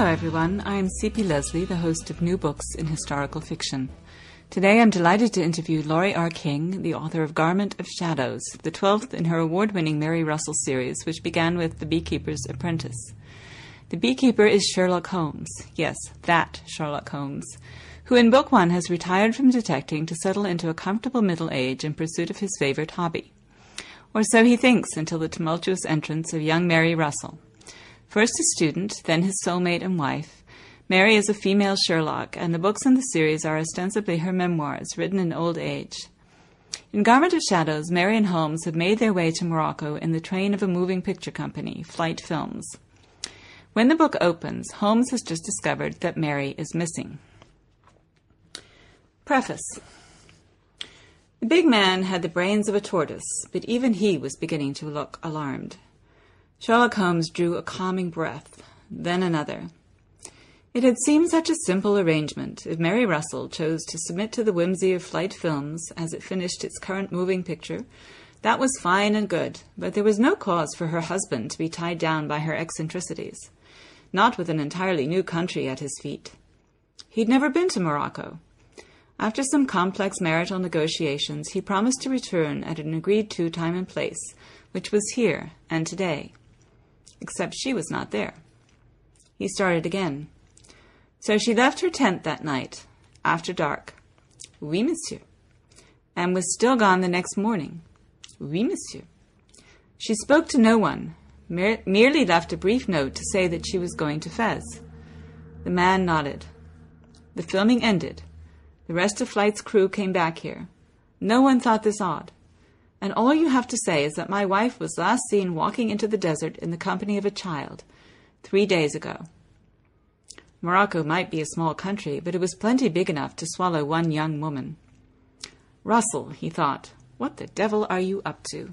Hello everyone, I am C.P. Leslie, the host of New Books in Historical Fiction. Today I'm delighted to interview Laurie R. King, the author of Garment of Shadows, the 12th in her award-winning Mary Russell series, which began with The Beekeeper's Apprentice. The beekeeper is Sherlock Holmes, yes, that Sherlock Holmes, who in Book One has retired from detecting to settle into a comfortable middle age in pursuit of his favorite hobby. Or so he thinks until the tumultuous entrance of young Mary Russell. First a student, then his soulmate and wife, Mary is a female Sherlock, and the books in the series are ostensibly her memoirs, written in old age. In Garment of Shadows, Mary and Holmes have made their way to Morocco in the train of a moving picture company, Flight Films. When the book opens, Holmes has just discovered that Mary is missing. Preface. The big man had the brains of a tortoise, but even he was beginning to look alarmed. Sherlock Holmes drew a calming breath, then another. It had seemed such a simple arrangement if Mary Russell chose to submit to the whimsy of Flight Films as it finished its current moving picture. That was fine and good, but there was no cause for her husband to be tied down by her eccentricities, not with an entirely new country at his feet. He'd never been to Morocco. After some complex marital negotiations, he promised to return at an agreed-to time and place, which was here and today. Except she was not there. He started again. So she left her tent that night, after dark. Oui, monsieur. And was still gone the next morning. Oui, monsieur. She spoke to no one, merely left a brief note to say that she was going to Fez. The man nodded. The filming ended. The rest of Flight's crew came back here. No one thought this odd. And all you have to say is that my wife was last seen walking into the desert in the company of a child 3 days ago. Morocco might be a small country, but it was plenty big enough to swallow one young woman. Russell, he thought, what the devil are you up to?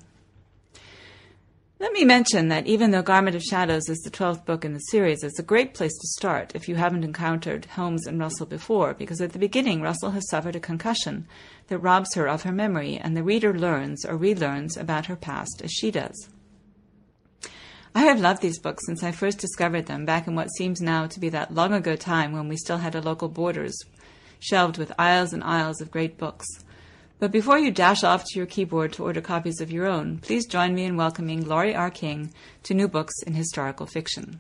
Let me mention that even though Garment of Shadows is the 12th book in the series, it's a great place to start if you haven't encountered Holmes and Russell before, because at the beginning Russell has suffered a concussion that robs her of her memory, and the reader learns or relearns about her past as she does. I have loved these books since I first discovered them back in what seems now to be that long ago time when we still had a local Borders, shelved with aisles and aisles of great books. But before you dash off to your keyboard to order copies of your own, please join me in welcoming Laurie R. King to New Books in Historical Fiction.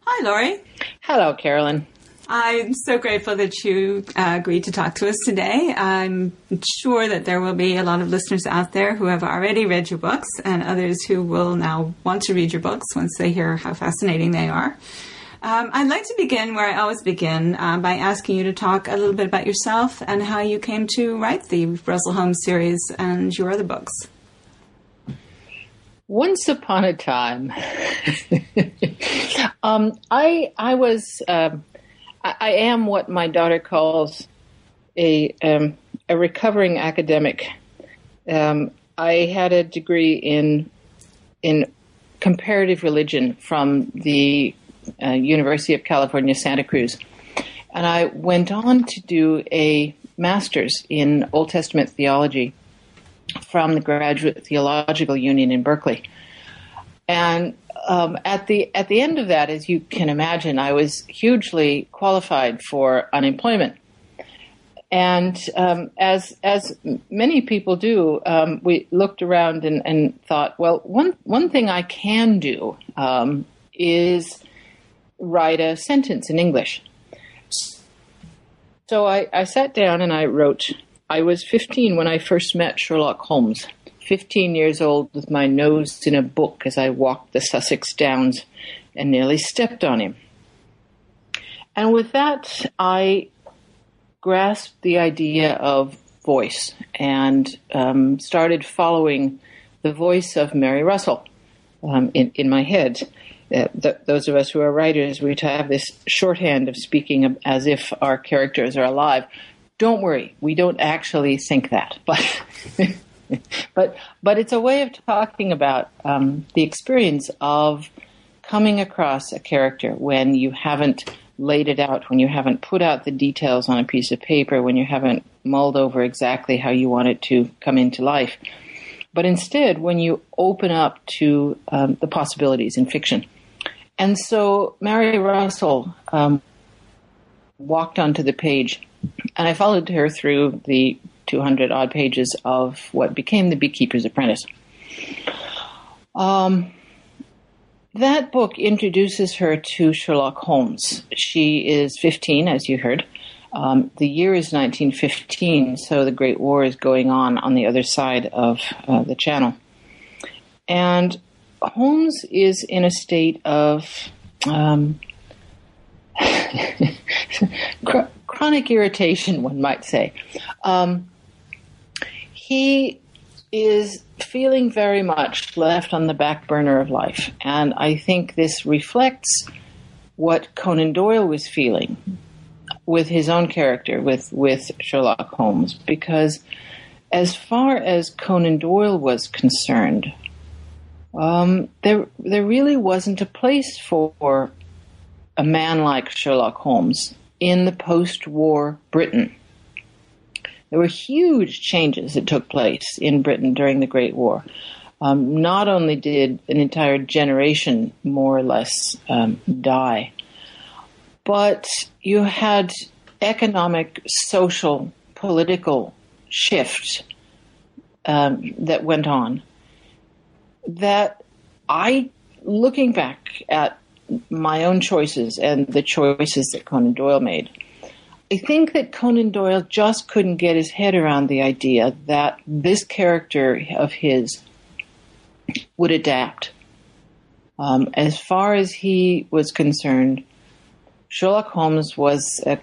Hi, Laurie. Hello, Carolyn. I'm so grateful that you agreed to talk to us today. I'm sure that there will be a lot of listeners out there who have already read your books and others who will now want to read your books once they hear how fascinating they are. I'd like to begin where I always begin, by asking you to talk a little bit about yourself and how you came to write the Russell Holmes series and your other books. Once upon a time, I am what my daughter calls a recovering academic. I had a degree in comparative religion from the University of California, Santa Cruz. And I went on to do a master's in Old Testament theology from the Graduate Theological Union in Berkeley. And at the end of that, as you can imagine, I was hugely qualified for unemployment. And as many people do, we looked around and thought, well, one thing I can do is write a sentence in English. So I sat down and I wrote, I was 15 when I first met Sherlock Holmes, 15 years old with my nose in a book as I walked the Sussex Downs and nearly stepped on him. And with that, I grasped the idea of voice and started following the voice of Mary Russell in my head. Those of us who are writers, we have this shorthand of speaking as if our characters are alive. Don't worry, we don't actually think that, but but it's a way of talking about the experience of coming across a character when you haven't laid it out, when you haven't put out the details on a piece of paper, when you haven't mulled over exactly how you want it to come into life. But instead, when you open up to the possibilities in fiction. And so Mary Russell walked onto the page, and I followed her through the 200-odd pages of what became The Beekeeper's Apprentice. That book introduces her to Sherlock Holmes. She is 15, as you heard. The year is 1915, so the Great War is going on the other side of the Channel. And Holmes is in a state of chronic irritation, one might say. He is feeling very much left on the back burner of life. And I think this reflects what Conan Doyle was feeling with his own character, with Sherlock Holmes. Because as far as Conan Doyle was concerned, there really wasn't a place for a man like Sherlock Holmes in the post-war Britain. There were huge changes that took place in Britain during the Great War. Not only did an entire generation more or less die, but you had economic, social, political shift that went on. That I, looking back at my own choices and the choices that Conan Doyle made, I think that Conan Doyle just couldn't get his head around the idea that this character of his would adapt. As far as he was concerned, Sherlock Holmes was a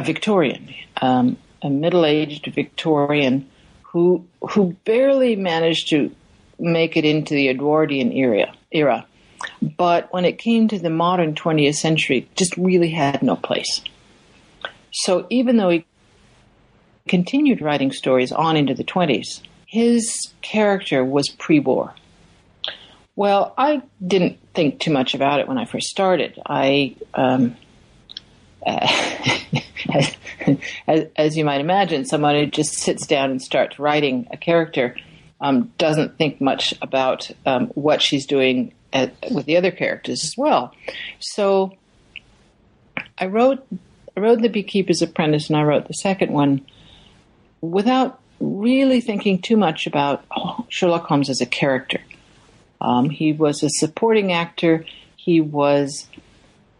Victorian, a middle-aged Victorian who barely managed to make it into the Edwardian era. But when it came to the modern 20th century, just really had no place. So even though he continued writing stories on into the 20s, his character was pre-war. Well, I didn't think too much about it when I first started. As you might imagine, someone who just sits down and starts writing a character doesn't think much about what she's doing with the other characters as well. So I wrote The Beekeeper's Apprentice, and I wrote the second one without really thinking too much about Sherlock Holmes as a character. He was a supporting actor. He was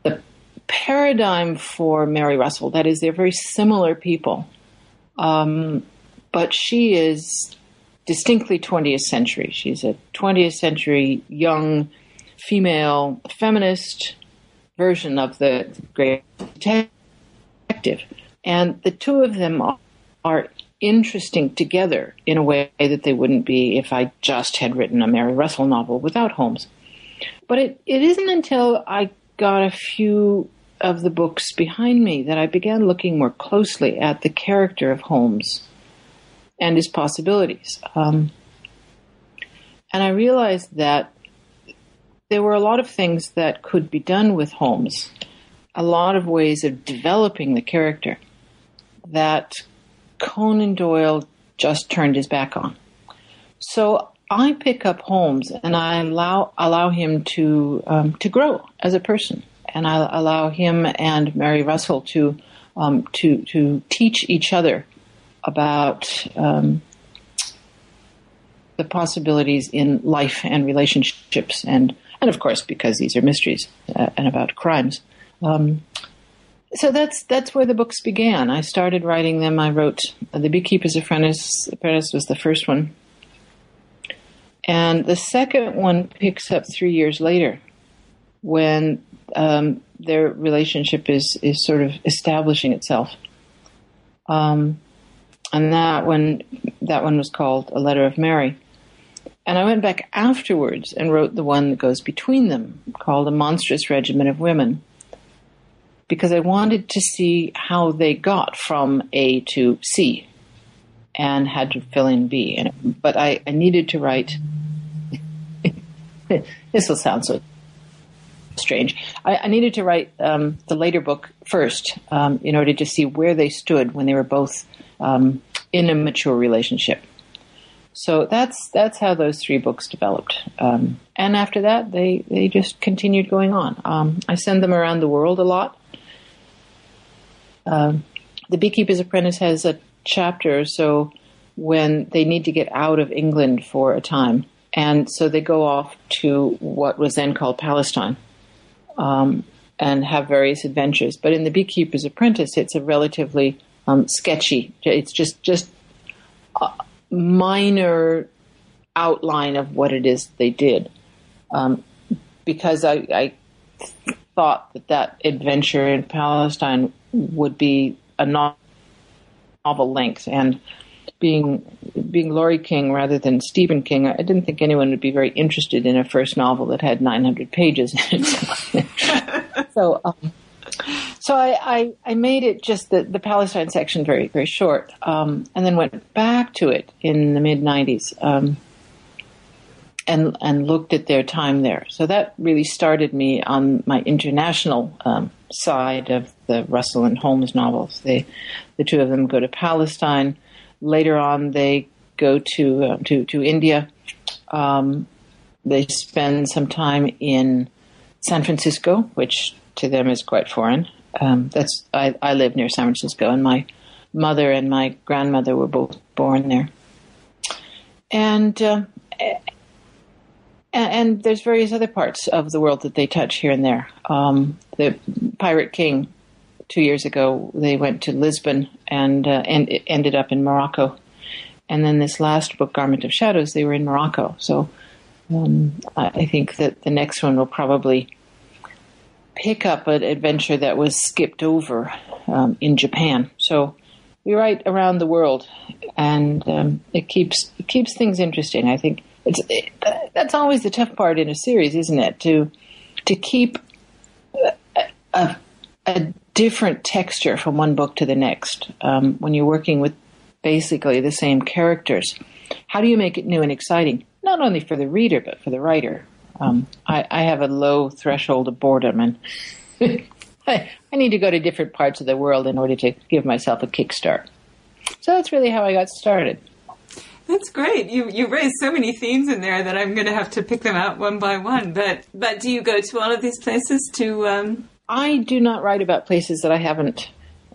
the paradigm for Mary Russell. That is, they're very similar people. But she is distinctly 20th century. She's a 20th century young female feminist version of the great detective. And the two of them are interesting together in a way that they wouldn't be if I just had written a Mary Russell novel without Holmes. But it isn't until I got a few of the books behind me that I began looking more closely at the character of Holmes and his possibilities. And I realized that there were a lot of things that could be done with Holmes, a lot of ways of developing the character that Conan Doyle just turned his back on. So I pick up Holmes and I allow him to grow as a person, and I allow him and Mary Russell to teach each other about the possibilities in life and relationships, and of course, because these are mysteries and about crimes. So that's where the books began. I started writing them. I wrote The Beekeeper's Apprentice was the first one, and the second one picks up 3 years later, when their relationship is sort of establishing itself. And that one was called A Letter of Mary. And I went back afterwards and wrote the one that goes between them, called A Monstrous Regiment of Women, because I wanted to see how they got from A to C and had to fill in B. But I needed to write... This will sound so strange. I needed to write the later book first in order to see where they stood when they were both in a mature relationship. So that's how those three books developed. And after that, they just continued going on. I send them around the world a lot. The Beekeeper's Apprentice has a chapter, so when they need to get out of England for a time. And so they go off to what was then called Palestine, and have various adventures. But in The Beekeeper's Apprentice, it's a relatively sketchy, it's just a minor outline of what it is they did. Because I thought that adventure in Palestine would be a novel length, and being Laurie King rather than Stephen King, I didn't think anyone would be very interested in a first novel that had 900 pages in it. So I made it just the Palestine section very, very short, and then went back to it in the mid-90s and looked at their time there. So that really started me on my international side of the Russell and Holmes novels. The two of them go to Palestine. Later on, they go to India. They spend some time in San Francisco, which to them is quite foreign. I live near San Francisco, and my mother and my grandmother were both born there. And there's various other parts of the world that they touch here and there. The Pirate King. 2 years ago, they went to Lisbon and it ended up in Morocco. And then this last book, Garment of Shadows, they were in Morocco. So I think that the next one will probably pick up an adventure that was skipped over in Japan. So we write around the world, and it keeps things interesting. I think that's always the tough part in a series, isn't it? To keep a different texture from one book to the next. When you're working with basically the same characters, how do you make it new and exciting? Not only for the reader, but for the writer. I have a low threshold of boredom, and I need to go to different parts of the world in order to give myself a kickstart. So that's really how I got started. That's great. You raised so many themes in there that I'm going to have to pick them out one by one. But do you go to all of these places to... I do not write about places that I haven't,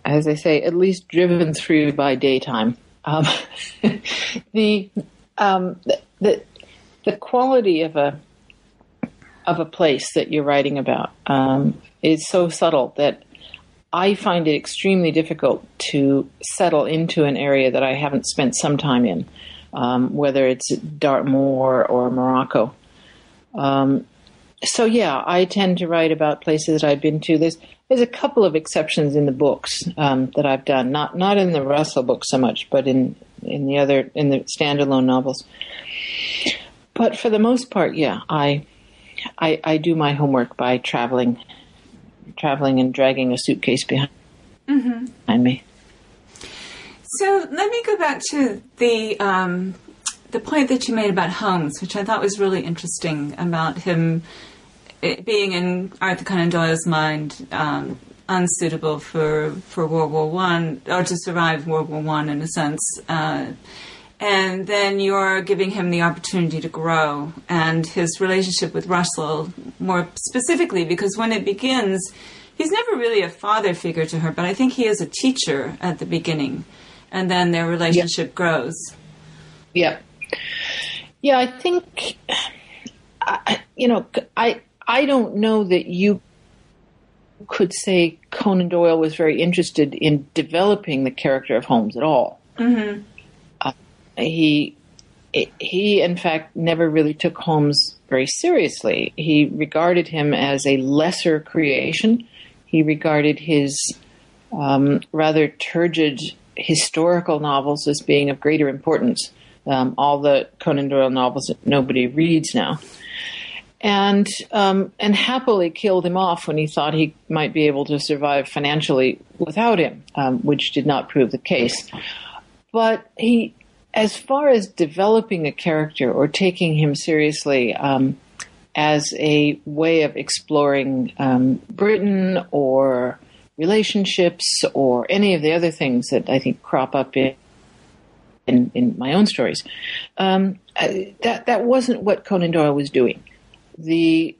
as I say, at least driven through by daytime. The quality of a place that you're writing about is so subtle that I find it extremely difficult to settle into an area that I haven't spent some time in, whether it's Dartmoor or Morocco. So yeah, I tend to write about places that I've been to. There's a couple of exceptions in the books that I've done, not in the Russell books so much, but in the standalone novels. But for the most part, yeah, I do my homework by traveling and dragging a suitcase behind me. So let me go back to the point that you made about Holmes, which I thought was really interesting, about him being in Arthur Conan Doyle's mind unsuitable for World War I, or to survive World War I in a sense, and then you're giving him the opportunity to grow, and his relationship with Russell more specifically, because when it begins, he's never really a father figure to her, but I think he is a teacher at the beginning, and then their relationship grows. Yeah. Yeah, I think, I don't know that you could say Conan Doyle was very interested in developing the character of Holmes at all. Mm-hmm. He, in fact, never really took Holmes very seriously. He regarded him as a lesser creation. He regarded his rather turgid historical novels as being of greater importance. All the Conan Doyle novels that nobody reads now, and happily killed him off when he thought he might be able to survive financially without him, which did not prove the case. But he, as far as developing a character or taking him seriously as a way of exploring Britain or relationships or any of the other things that I think crop up in in my own stories. That wasn't what Conan Doyle was doing. The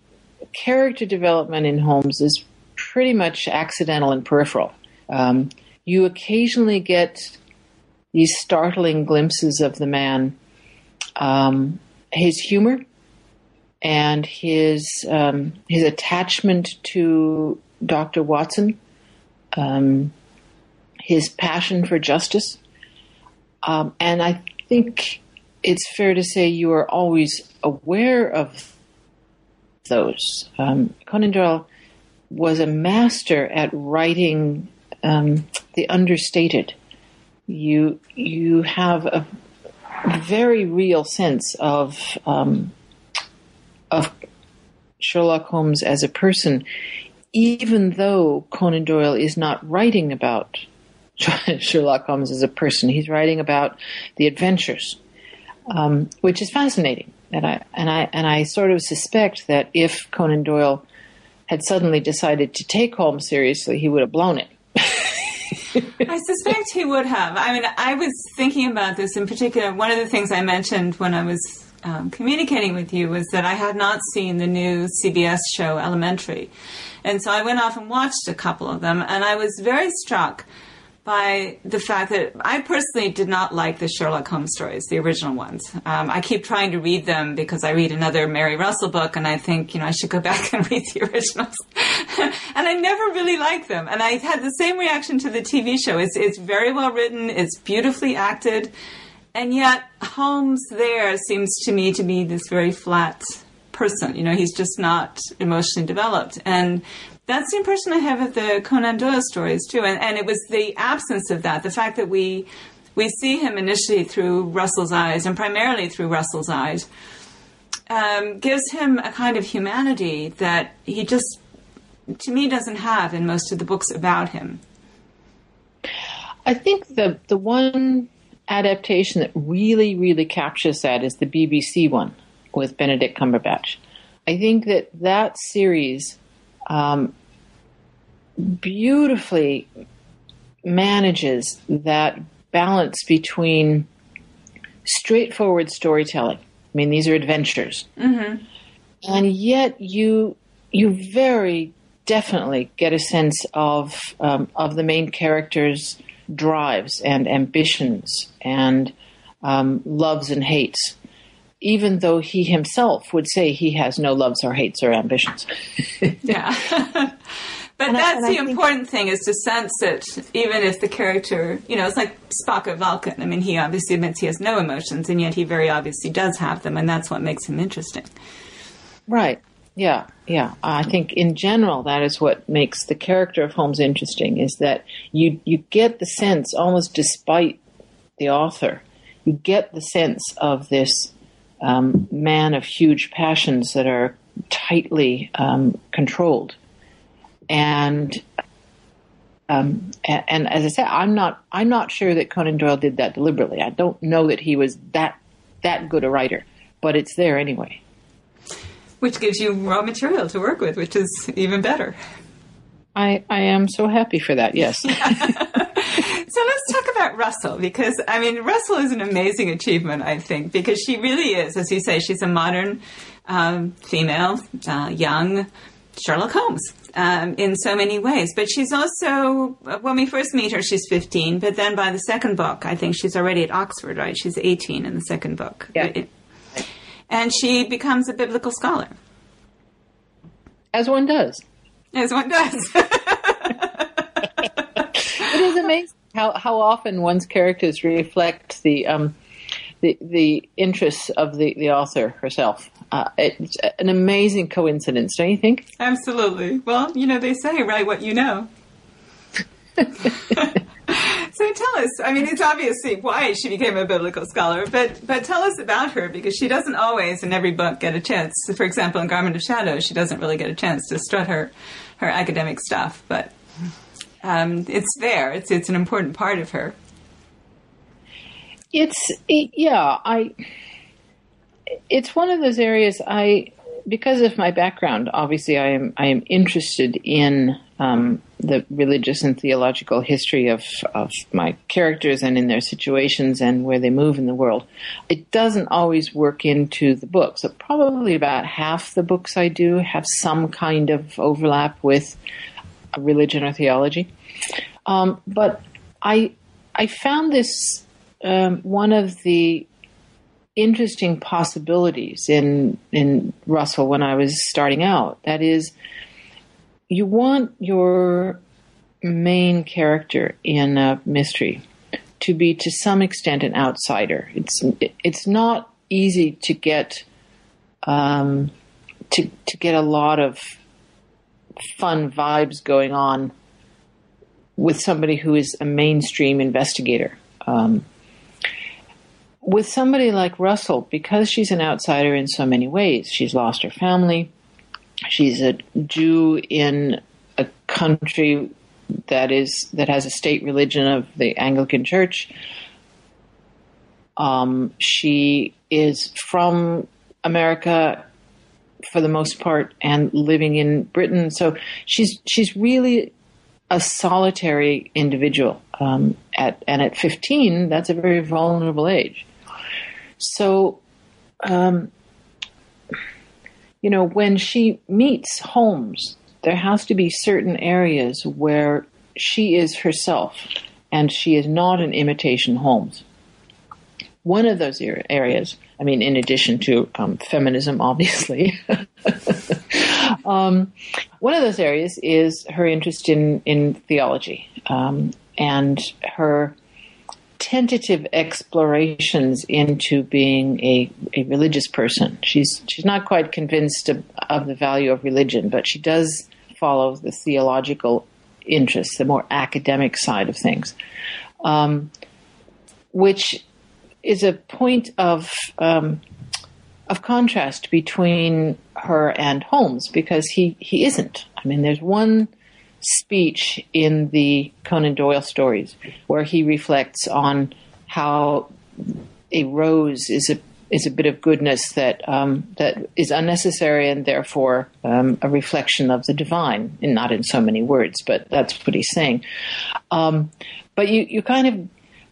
character development in Holmes is pretty much accidental and peripheral. You occasionally get these startling glimpses of the man, his humor and his attachment to Dr. Watson, his passion for justice. And I think it's fair to say you are always aware of those. Conan Doyle was a master at writing the understated. You have a very real sense of Sherlock Holmes as a person, even though Conan Doyle is not writing about Sherlock Holmes as a person. He's writing about the adventures, which is fascinating. And I sort of suspect that if Conan Doyle had suddenly decided to take Holmes seriously, he would have blown it. I suspect he would have. I mean, I was thinking about this in particular. One of the things I mentioned when I was communicating with you was that I had not seen the new CBS show Elementary. And so I went off and watched a couple of them, and I was very struck by the fact that I personally did not like the Sherlock Holmes stories, the original ones. I keep trying to read them because I read another Mary Russell book and I think, I should go back and read the originals. And I never really liked them. And I had the same reaction to the TV show. It's very well written. It's beautifully acted. And yet Holmes there seems to me to be this very flat person. He's just not emotionally developed. And that's the impression I have of the Conan Doyle stories, too. And it was the absence of that, the fact that we see him initially through Russell's eyes, and primarily through Russell's eyes, gives him a kind of humanity that he just, to me, doesn't have in most of the books about him. I think the one adaptation that really, really captures that is the BBC one with Benedict Cumberbatch. I think that series beautifully manages that balance between straightforward storytelling. I mean, these are adventures. Mm-hmm. And yet you very definitely get a sense of the main character's drives and ambitions and loves and hates, even though he himself would say he has no loves or hates or ambitions. Yeah. But important thing is to sense it, even if the character, it's like Spock of Vulcan. I mean, he obviously admits he has no emotions, and yet he very obviously does have them, and that's what makes him interesting. Right. Yeah, yeah. I think in general that is what makes the character of Holmes interesting, is that you get the sense, almost despite the author, you get the sense of this man of huge passions that are tightly controlled, and as I said, I'm not sure that Conan Doyle did that deliberately. I don't know that he was that good a writer, but it's there anyway. Which gives you raw material to work with, which is even better. I am so happy for that. Yes. So let's talk about Russell, because, Russell is an amazing achievement, I think, because she really is, as you say, she's a modern female, young Sherlock Holmes in so many ways. But she's also, when we first meet her, she's 15, but then by the second book, I think she's already at Oxford, right? She's 18 in the second book. Yeah. And she becomes a biblical scholar. As one does. As one does. It is amazing how often one's characters reflect the interests of the author herself. It's an amazing coincidence, don't you think? Absolutely. Well, they say, write what you know. So tell us, it's obviously why she became a biblical scholar, but tell us about her, because she doesn't always in every book get a chance. For example, in Garment of Shadows, she doesn't really get a chance to strut her academic stuff, but it's there. It's an important part of her. It's one of those areas I because of my background, obviously I am interested in the religious and theological history of my characters and in their situations and where they move in the world. It doesn't always work into the book. So probably about half the books I do have some kind of overlap with religion or theology. But I found this one of the interesting possibilities in Russell when I was starting out. That is, you want your main character in a mystery to be to some extent an outsider. It's not easy to get to get a lot of fun vibes going on with somebody who is a mainstream investigator. With somebody like Russell, because she's an outsider in so many ways, she's lost her family, she's a Jew in a country that has a state religion of the Anglican Church. She is from America for the most part and living in Britain, so she's really a solitary individual. At 15, that's a very vulnerable age. So, when she meets Holmes, there has to be certain areas where she is herself and she is not an imitation Holmes. One of those areas, I mean, in addition to feminism, obviously, one of those areas is her interest in theology and her tentative explorations into being a religious person. She's not quite convinced of the value of religion, but she does follow the theological interests, the more academic side of things, which is a point of contrast between her and Holmes, because he isn't. I mean, there's one speech in the Conan Doyle stories where he reflects on how a rose is a bit of goodness that is unnecessary and therefore a reflection of the divine, and not in so many words, but that's what he's saying. But you kind of,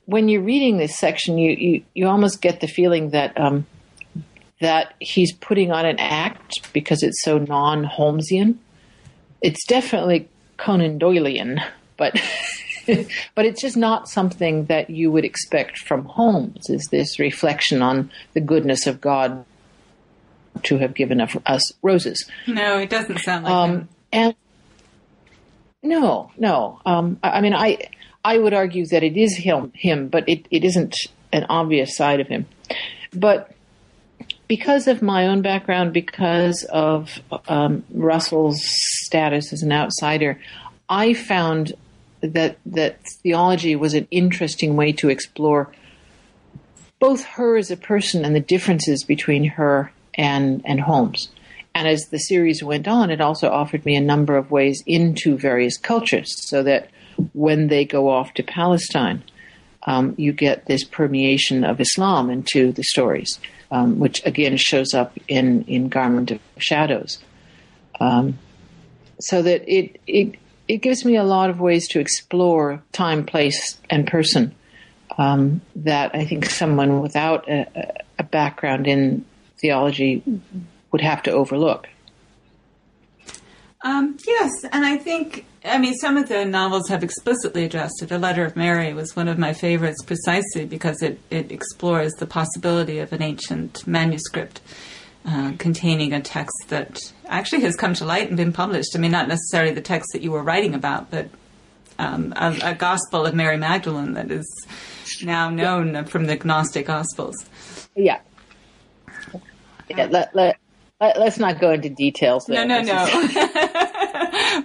when you're reading this section, you almost get the feeling that he's putting on an act because it's so non-Holmesian. It's definitely Conan Doylean, but it's just not something that you would expect from Holmes, is this reflection on the goodness of God to have given us roses. No, it doesn't sound like that. And no. I would argue that it is him, but it isn't an obvious side of him. But because of my own background, because of Russell's status as an outsider, I found that theology was an interesting way to explore both her as a person and the differences between her and Holmes. And as the series went on, it also offered me a number of ways into various cultures, so that when they go off to Palestine, you get this permeation of Islam into the stories, which again shows up in Garment of Shadows. So that it gives me a lot of ways to explore time, place, and person that I think someone without a background in theology would have to overlook. Yes, and I think, some of the novels have explicitly addressed it. A Letter of Mary was one of my favorites precisely because it explores the possibility of an ancient manuscript containing a text that actually has come to light and been published. I mean, not necessarily the text that you were writing about, but a gospel of Mary Magdalene that is now known from the Gnostic Gospels. Yeah. Let's not go into details. There. No.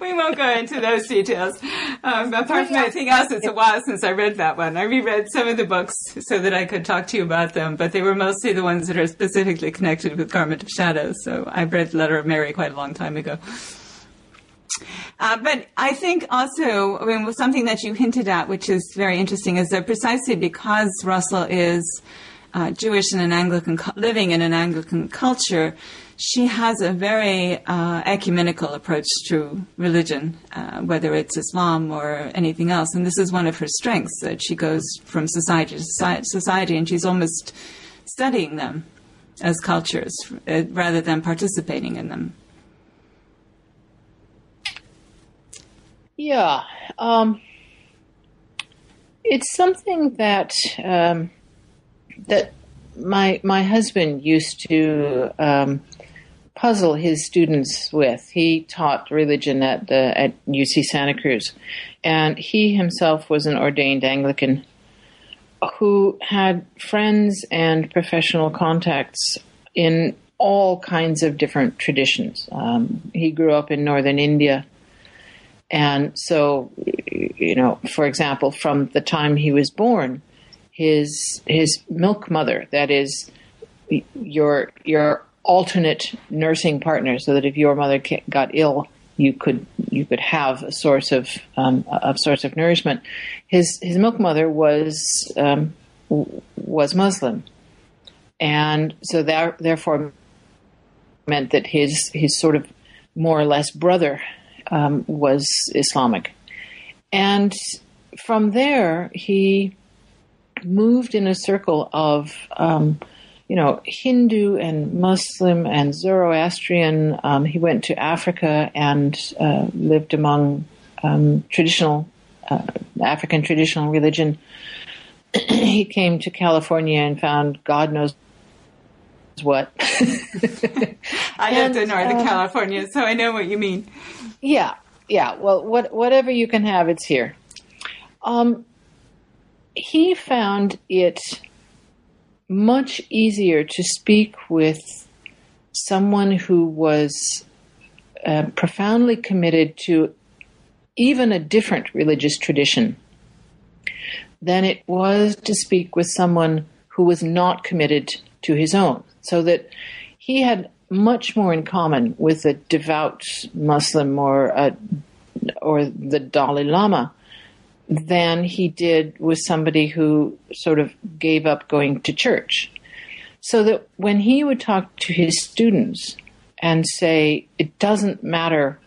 We won't go into those details. Apart from anything else, it's a while since I read that one. I reread some of the books so that I could talk to you about them, but they were mostly the ones that are specifically connected with Garment of Shadows. So I read Letter of Mary quite a long time ago. But I think also, something that you hinted at, which is very interesting, is that precisely because Russell is Jewish and living in an Anglican culture, she has a very ecumenical approach to religion, whether it's Islam or anything else. And this is one of her strengths, that she goes from society to society, and she's almost studying them as cultures rather than participating in them. Yeah. It's something that that my husband used to puzzle his students with. He taught religion at UC Santa Cruz, and he himself was an ordained Anglican who had friends and professional contacts in all kinds of different traditions. He grew up in northern India. And so, you know, for example, from the time he was born, his milk mother, that is your alternate nursing partner, so that if your mother got ill, you could have a source of nourishment. His milk mother was Muslim, and so that therefore meant that his sort of more or less brother was Islamic. And from there, he moved in a circle of, Hindu and Muslim and Zoroastrian. He went to Africa and lived among African traditional religion. He came to California and found God knows what. I lived in Northern California, so I know what you mean. Yeah. Well, whatever you can have, it's here. He found it much easier to speak with someone who was profoundly committed to even a different religious tradition than it was to speak with someone who was not committed to his own, so that he had much more in common with a devout Muslim or the Dalai Lama than he did with somebody who sort of gave up going to church. So that when he would talk to his students and say, it doesn't matter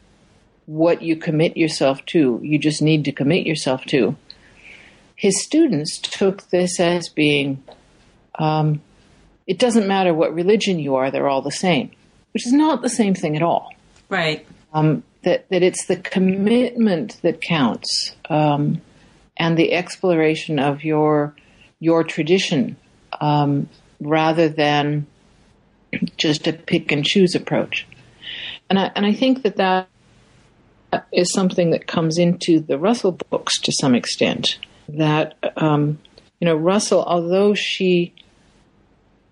what you commit yourself to, you just need to commit yourself to, his students took this as being... it doesn't matter what religion you are, they're all the same, which is not the same thing at all. Right. That it's the commitment that counts, and the exploration of your tradition, rather than just a pick and choose approach. And I think that is something that comes into the Russell books to some extent, that, Russell, although she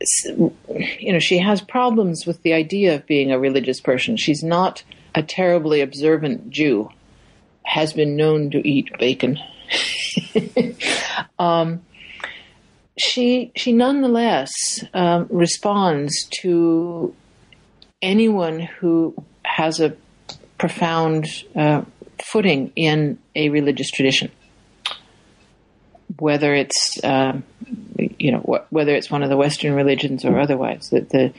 has problems with the idea of being a religious person. She's not a terribly observant Jew, has been known to eat bacon. She nonetheless responds to anyone who has a profound footing in a religious tradition, whether it's whether it's one of the Western religions or otherwise. That the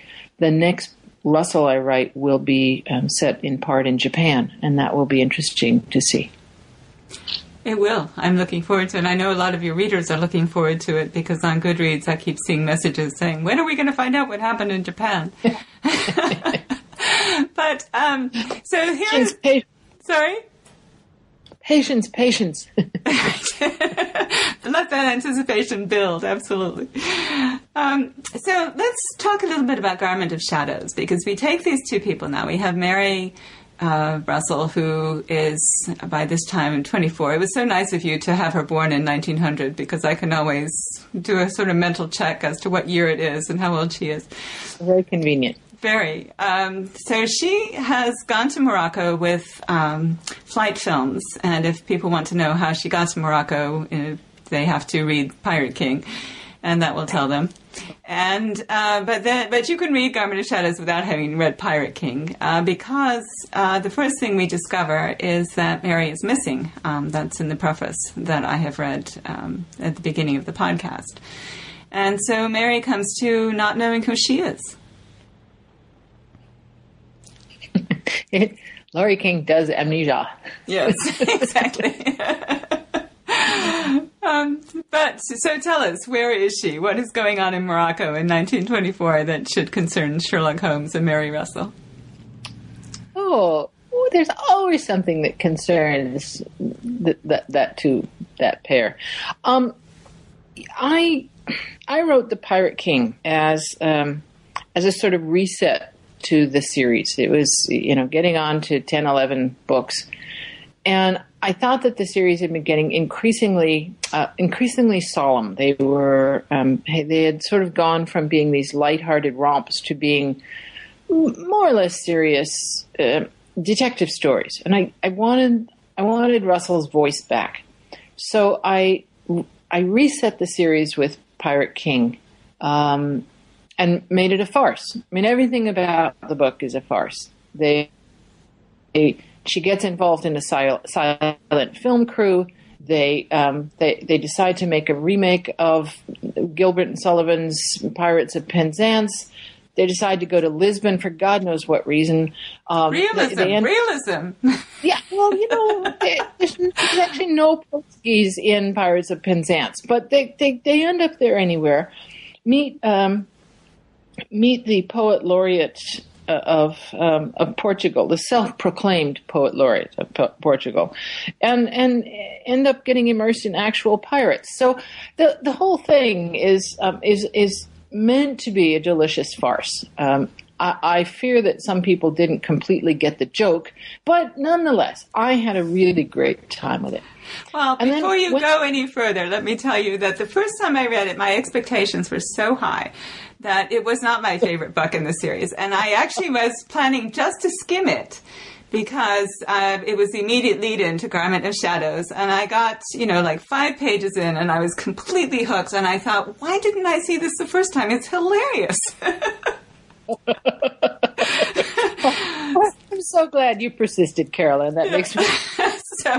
next Russell I write will be set in part in Japan, and that will be interesting to see. It will. I'm looking forward to it. And I know a lot of your readers are looking forward to it, because on Goodreads I keep seeing messages saying, when are we going to find out what happened in Japan? But so here's... Sorry? Patience. Let that anticipation build, absolutely. So let's talk a little bit about Garment of Shadows, because we take these two people now. We have Mary Russell, who is by this time 24. It was so nice of you to have her born in 1900, because I can always do a sort of mental check as to what year it is and how old she is. Very convenient. Very. So she has gone to Morocco with Flight Films, and if people want to know how she got to Morocco, they have to read Pirate King, and that will tell them. And but you can read Garment of Shadows without having read Pirate King, because the first thing we discover is that Mary is missing. That's in the preface that I have read at the beginning of the podcast. And so Mary comes to not knowing who she is. Laurie King does amnesia. Yes, exactly. So tell us, where is she? What is going on in Morocco in 1924 that should concern Sherlock Holmes and Mary Russell? Oh, there's always something that concerns that pair. I wrote The Pirate King as a sort of reset to the series. It was, getting on to 10, 11 books. And I thought that the series had been getting increasingly solemn. They were, they had sort of gone from being these lighthearted romps to being more or less serious detective stories. And I wanted Russell's voice back. So I reset the series with Pirate King, and made it a farce. I mean, everything about the book is a farce. She gets involved in a silent film crew. They decide to make a remake of Gilbert and Sullivan's Pirates of Penzance. They decide to go to Lisbon for God knows what reason. Realism. Yeah, well, there's actually no Portuguese in Pirates of Penzance, but they end up there anywhere. Meet the poet laureate of Portugal, the self-proclaimed poet laureate of Portugal, and end up getting immersed in actual pirates. So the whole thing is meant to be a delicious farce. I fear that some people didn't completely get the joke, but nonetheless, I had a really great time with it. Well, before you go any further, let me tell you that the first time I read it, my expectations were so high that it was not my favorite book in the series. And I actually was planning just to skim it, because it was the immediate lead-in to Garment of Shadows. And I got, 5 pages in, and I was completely hooked. And I thought, why didn't I see this the first time? It's hilarious. I'm so glad you persisted, Carolyn. That makes me... So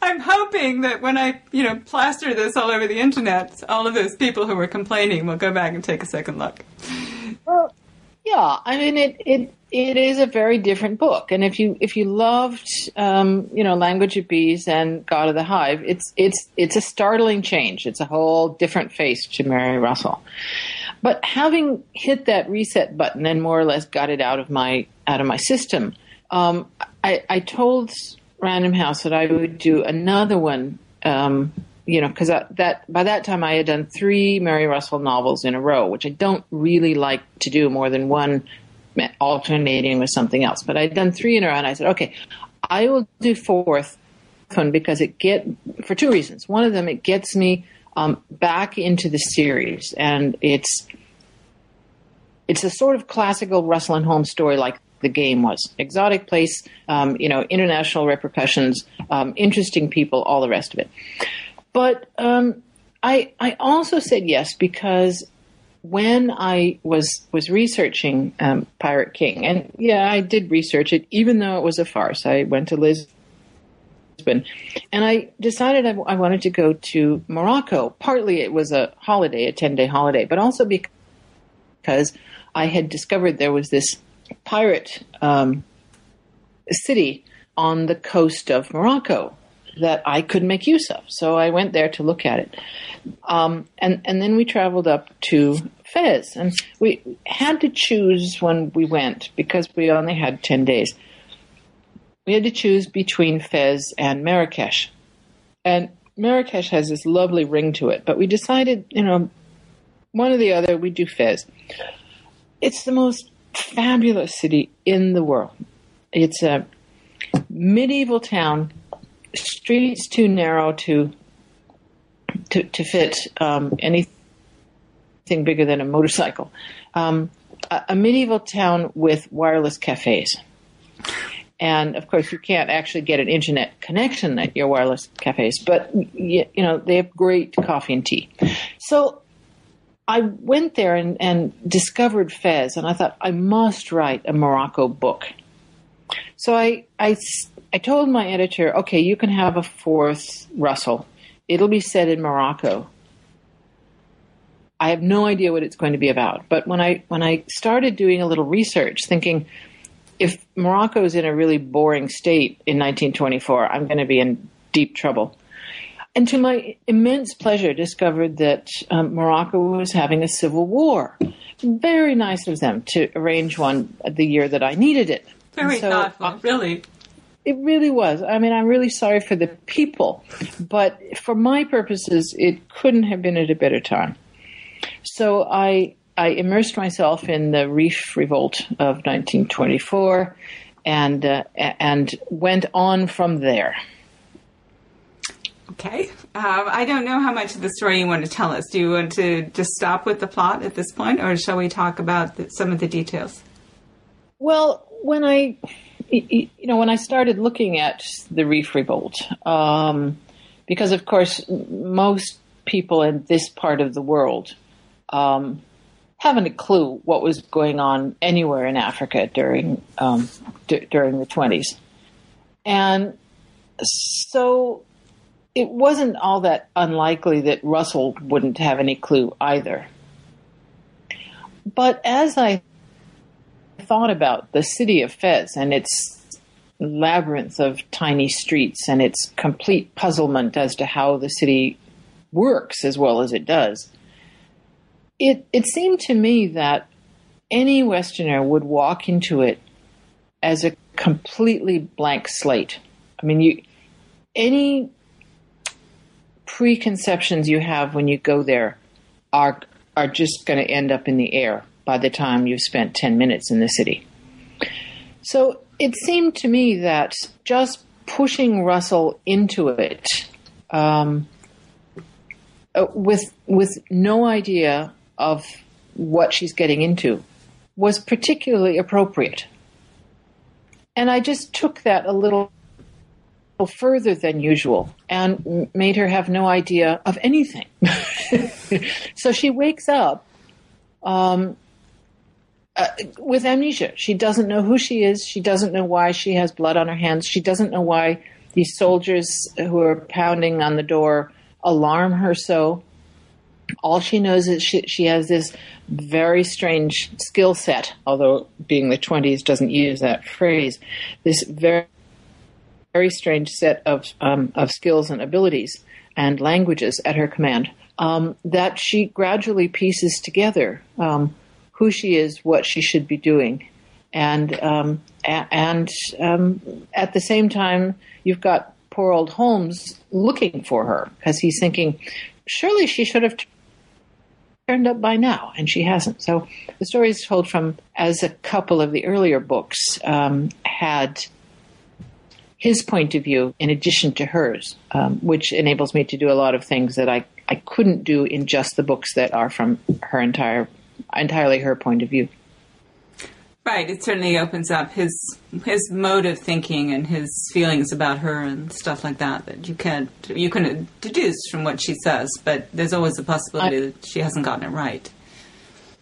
I'm hoping that when I, plaster this all over the internet, all of those people who were complaining will go back and take a second look. Well, yeah, I mean, it is a very different book, and if you loved, Language of Bees and God of the Hive, it's a startling change. It's a whole different face to Mary Russell. But having hit that reset button and more or less got it out of my system, I told Random House that I would do another one, because by that time I had done 3 Mary Russell novels in a row, which I don't really like to do more than one alternating with something else. But I'd done 3 in a row, and I said, okay, I will do 4th one because for 2 reasons. One of them, it gets me back into the series, and it's a sort of classical Russell and Holmes story like The Game was. Exotic place, international repercussions, interesting people, all the rest of it. But I also said yes because when I was researching Pirate King, and yeah, I did research it, even though it was a farce. I went to Lisbon, and I decided I wanted to go to Morocco. Partly it was a holiday, a 10-day holiday, but also because I had discovered there was this pirate city on the coast of Morocco that I could make use of. So I went there to look at it. And then we traveled up to Fez. And we had to choose when we went, because we only had 10 days. We had to choose between Fez and Marrakesh. And Marrakesh has this lovely ring to it. But we decided, one or the other, we do Fez. It's the most fabulous city in the world. It's a medieval town, streets too narrow to fit anything bigger than a motorcycle. A medieval town with wireless cafes. And of course, you can't actually get an internet connection at your wireless cafes, but they have great coffee and tea. So I went there and discovered Fez, and I thought, I must write a Morocco book. So I told my editor, okay, you can have a 4th Russell. It'll be set in Morocco. I have no idea what it's going to be about. But when I started doing a little research, thinking, if Morocco is in a really boring state in 1924, I'm going to be in deep trouble. And to my immense pleasure, discovered that Morocco was having a civil war. Very nice of them to arrange one the year that I needed it. Very thoughtful, really. It really was. I mean, I'm really sorry for the people, but for my purposes, it couldn't have been at a better time. So I immersed myself in the Rif Revolt of 1924 and went on from there. Okay. I don't know how much of the story you want to tell us. Do you want to just stop with the plot at this point, or shall we talk about some of the details? Well, when I started looking at the Rif Revolt, because, of course, most people in this part of the world haven't a clue what was going on anywhere in Africa during the 1920s. And so it wasn't all that unlikely that Russell wouldn't have any clue either. But as I thought about the city of Fez and its labyrinth of tiny streets and its complete puzzlement as to how the city works as well as it does, it seemed to me that any Westerner would walk into it as a completely blank slate. I mean, any preconceptions you have when you go there are just going to end up in the air by the time you've spent 10 minutes in the city. So it seemed to me that just pushing Russell into it with no idea of what she's getting into was particularly appropriate. And I just took that a little further than usual and made her have no idea of anything. So she wakes up with amnesia. She doesn't know who she is. She doesn't know why she has blood on her hands. She doesn't know why these soldiers who are pounding on the door alarm her so. All she knows is she has this very strange skill set, although being the 1920s doesn't use that phrase, this very, very strange set of skills and abilities and languages at her command, that she gradually pieces together who she is, what she should be doing. And at the same time, you've got poor old Holmes looking for her because he's thinking, surely she should have turned up by now, and she hasn't. So the story is told from, as a couple of the earlier books had his point of view in addition to hers, which enables me to do a lot of things that I couldn't do in just the books that are from her entirely her point of view. Right. It certainly opens up his mode of thinking and his feelings about her and stuff like that you can't, you can deduce from what she says, but there's always the possibility that she hasn't gotten it right.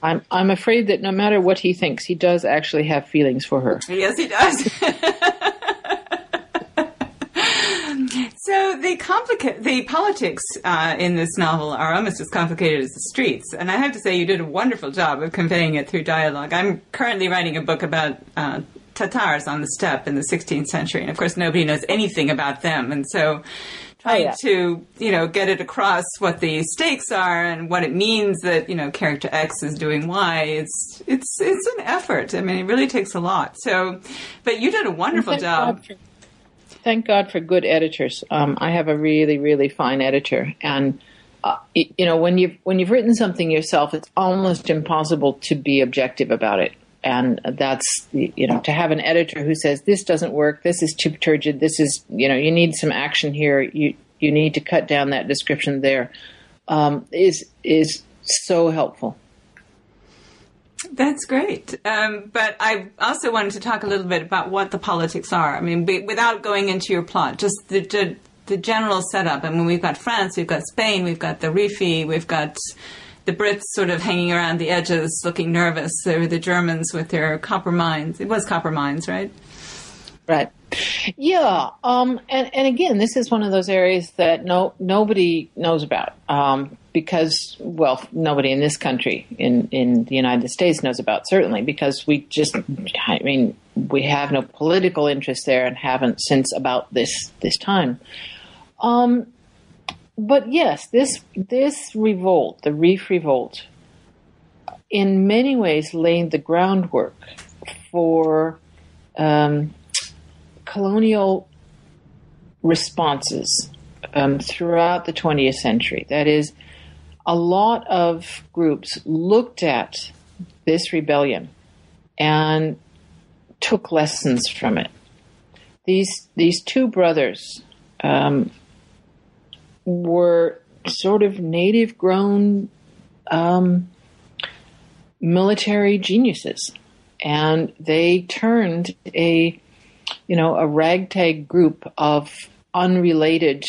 I'm afraid that no matter what he thinks, he does actually have feelings for her. Yes, he does. So the politics in this novel are almost as complicated as the streets. And I have to say you did a wonderful job of conveying it through dialogue. I'm currently writing a book about Tatars on the steppe in the 16th century. And, of course, nobody knows anything about them. And so trying to, get it across what the stakes are and what it means that, character X is doing Y, it's an effort. I mean, it really takes a lot. So, but you did a wonderful job. Thank God for good editors. I have a really, really fine editor, and when you've written something yourself, it's almost impossible to be objective about it. And that's to have an editor who says this doesn't work, this is too turgid, this is you need some action here, you need to cut down that description there, is so helpful. That's great. But I also wanted to talk a little bit about what the politics are. I mean, without going into your plot, just the general setup. I mean, we've got France, we've got Spain, we've got the Rifi, we've got the Brits sort of hanging around the edges, looking nervous. There were the Germans with their copper mines. It was copper mines, right? Right. Yeah. And again, this is one of those areas that nobody knows about. Because, nobody in this country, in the United States knows about, certainly, because we just, we have no political interest there and haven't since about this time. But yes, this revolt, the Rif Revolt, in many ways laid the groundwork for colonial responses throughout the 20th century. That is, a lot of groups looked at this rebellion and took lessons from it. These two brothers were sort of native-grown military geniuses, and they turned a ragtag group of unrelated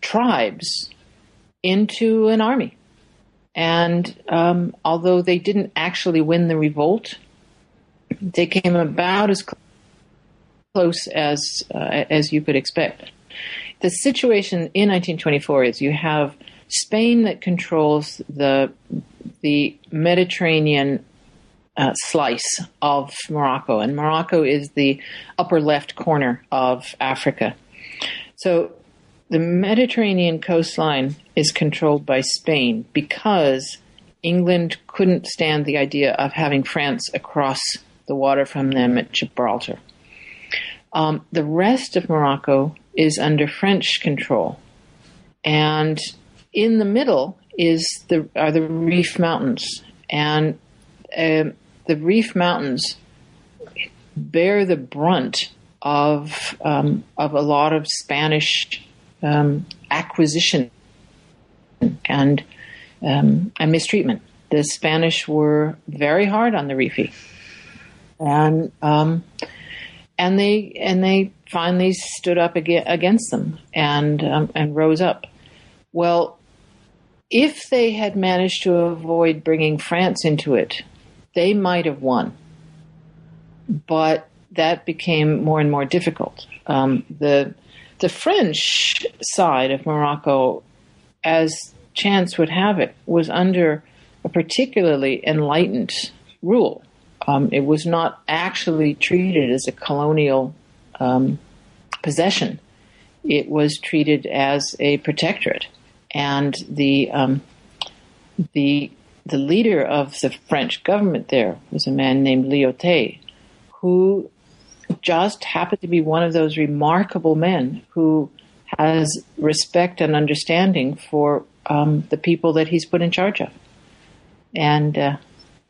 tribes into an army. And although they didn't actually win the revolt, they came about as close as you could expect. The situation in 1924 is you have Spain that controls the Mediterranean slice of Morocco, and Morocco is the upper left corner of Africa. So the Mediterranean coastline is controlled by Spain because England couldn't stand the idea of having France across the water from them at Gibraltar. The rest of Morocco is under French control, and in the middle are the Rif Mountains, and the Rif Mountains bear the brunt of a lot of Spanish acquisition and mistreatment. The Spanish were very hard on the Rifi, and they finally stood up against them and rose up. Well, if they had managed to avoid bringing France into it, they might have won. But that became more and more difficult. The French side of Morocco, as chance would have it, was under a particularly enlightened rule. It was not actually treated as a colonial possession. It was treated as a protectorate. And the leader of the French government there was a man named Lyautey, who just happened to be one of those remarkable men who has respect and understanding for the people that he's put in charge of. And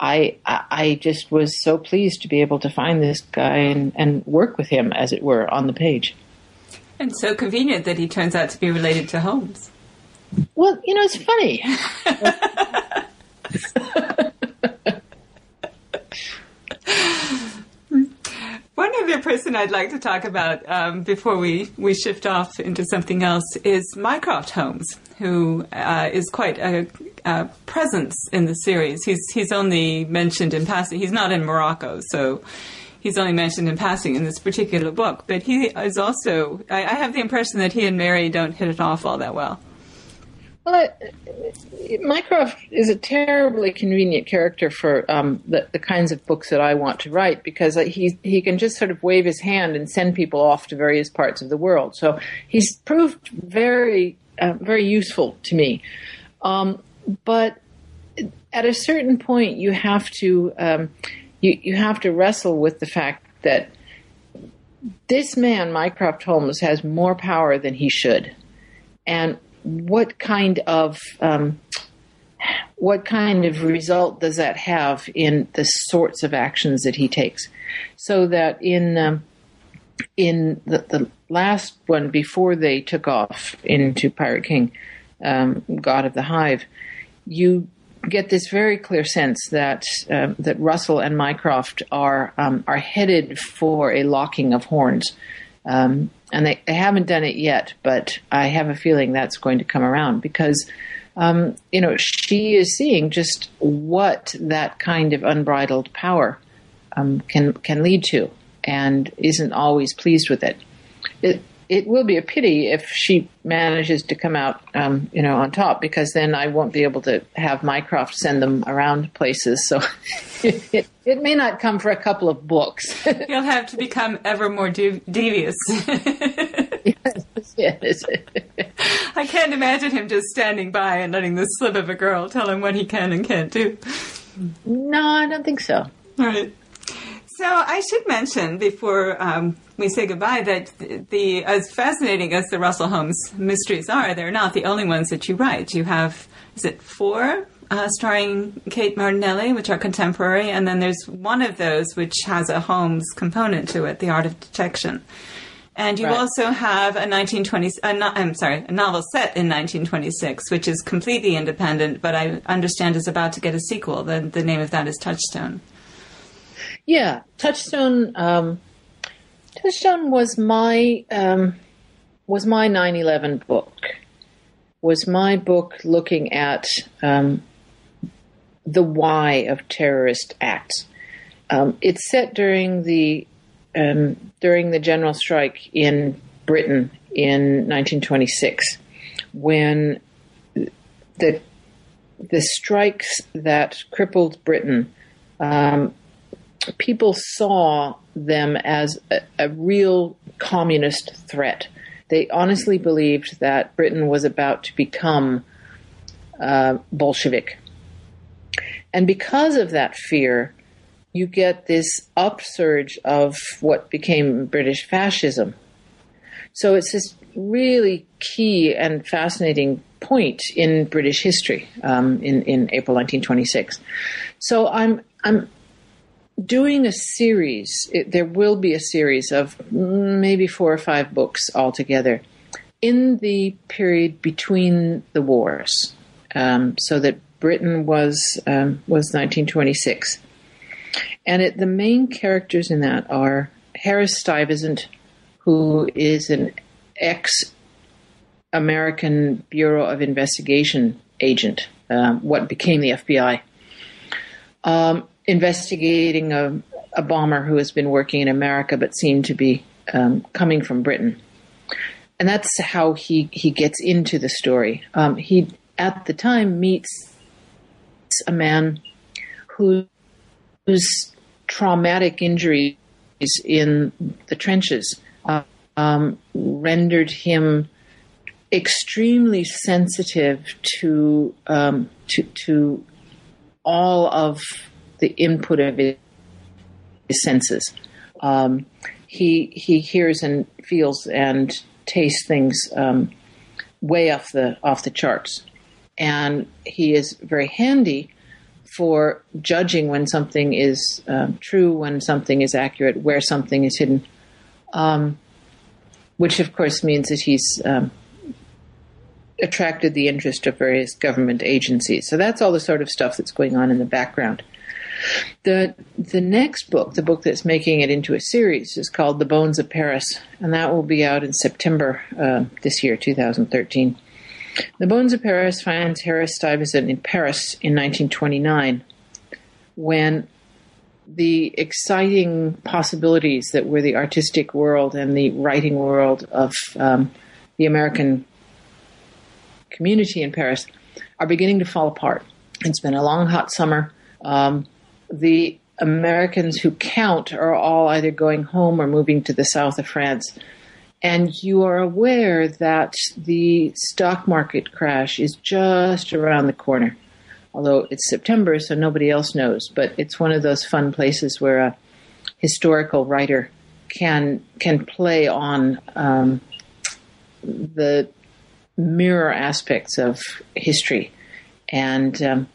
I just was so pleased to be able to find this guy and work with him, as it were, on the page. And so convenient that he turns out to be related to Holmes. Well, it's funny. One other person I'd like to talk about before we shift off into something else is Mycroft Holmes, who is quite a presence in the series. He's only mentioned in passing. He's not in Morocco, so he's only mentioned in passing in this particular book. But he is also, I have the impression that he and Mary don't hit it off all that well. Well, Mycroft is a terribly convenient character for the kinds of books that I want to write, because he can just sort of wave his hand and send people off to various parts of the world. So he's proved very, very useful to me. But at a certain point, you have to you have to wrestle with the fact that this man, Mycroft Holmes, has more power than he should, and what kind of result does that have in the sorts of actions that he takes? So that in the last one before they took off into Pirate King, God of the Hive, you get this very clear sense that Russell and Mycroft are headed for a locking of horns. And they haven't done it yet, but I have a feeling that's going to come around because, she is seeing just what that kind of unbridled power can lead to, and isn't always pleased with it. it will be a pity if she manages to come out, on top, because then I won't be able to have Mycroft send them around places. So it may not come for a couple of books. You'll have to become ever more devious. Yes. I can't imagine him just standing by and letting this slip of a girl tell him what he can and can't do. No, I don't think so. All right. So I should mention before we say goodbye that the as fascinating as the Russell Holmes mysteries are, they're not the only ones that you write. You have, is it 4 starring Kate Martinelli, which are contemporary, and then there's one of those which has a Holmes component to it, The Art of Detection. And you also have a novel set in 1926, which is completely independent, but I understand is about to get a sequel. The name of that is Touchstone. Yeah, Touchstone. Touchstone was my 9/11 book. Was my book looking at the why of terrorist acts. It's set during the general strike in Britain in 1926, when the strikes that crippled Britain. People saw them as a real communist threat. They honestly believed that Britain was about to become Bolshevik. And because of that fear, you get this upsurge of what became British fascism. So it's this really key and fascinating point in British history in April 1926. So I'm doing a series, there will be a series of maybe 4 or 5 books altogether in the period between the wars, so that Britain was 1926. And the main characters in that are Harris Stuyvesant, who is an ex-American Bureau of Investigation agent, what became the FBI, investigating a bomber who has been working in America but seemed to be coming from Britain. And that's how he gets into the story. He, at the time, meets a man whose traumatic injuries in the trenches rendered him extremely sensitive to all of the input of his senses. He hears and feels and tastes things way off the charts, and he is very handy for judging when something is true, when something is accurate, where something is hidden, which of course means that he's attracted the interest of various government agencies. So that's all the sort of stuff that's going on in the background. The next book, the book that's making it into a series, is called The Bones of Paris, and that will be out in September this year, 2013. The Bones of Paris finds Harris Stuyvesant in Paris in 1929, when the exciting possibilities that were the artistic world and the writing world of the American community in Paris are beginning to fall apart. It's been a long, hot summer. The Americans who count are all either going home or moving to the south of France. And you are aware that the stock market crash is just around the corner, although it's September, so nobody else knows. But it's one of those fun places where a historical writer can play on the mirror aspects of history and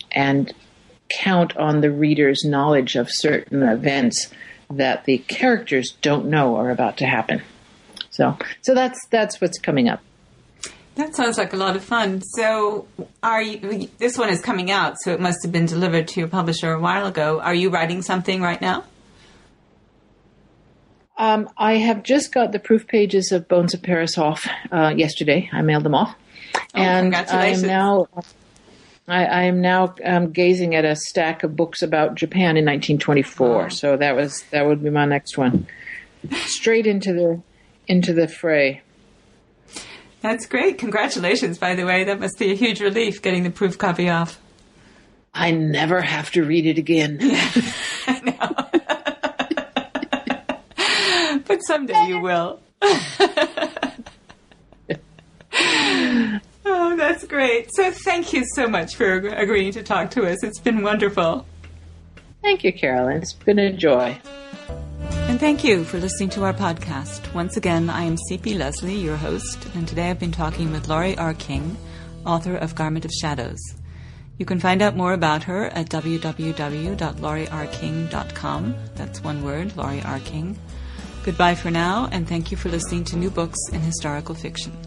count on the reader's knowledge of certain events that the characters don't know are about to happen. So that's what's coming up. That sounds like a lot of fun. So this one is coming out, so it must have been delivered to your publisher a while ago. Are you writing something right now? I have just got the proof pages of Bones of Paris off yesterday. I mailed them off. Oh, and congratulations. I am now gazing at a stack of books about Japan in 1924. Oh. So that would be my next one. Straight into the fray. That's great. Congratulations, by the way. That must be a huge relief getting the proof copy off. I never have to read it again. Yeah, I know. But someday you will. Oh, that's great. So thank you so much for agreeing to talk to us. It's been wonderful. Thank you, Carolyn. It's been a joy. And thank you for listening to our podcast. Once again, I am C.P. Leslie, your host, and today I've been talking with Laurie R. King, author of Garment of Shadows. You can find out more about her at www.laurierking.com. That's one word, Laurie R. King. Goodbye for now, and thank you for listening to New Books in Historical Fiction.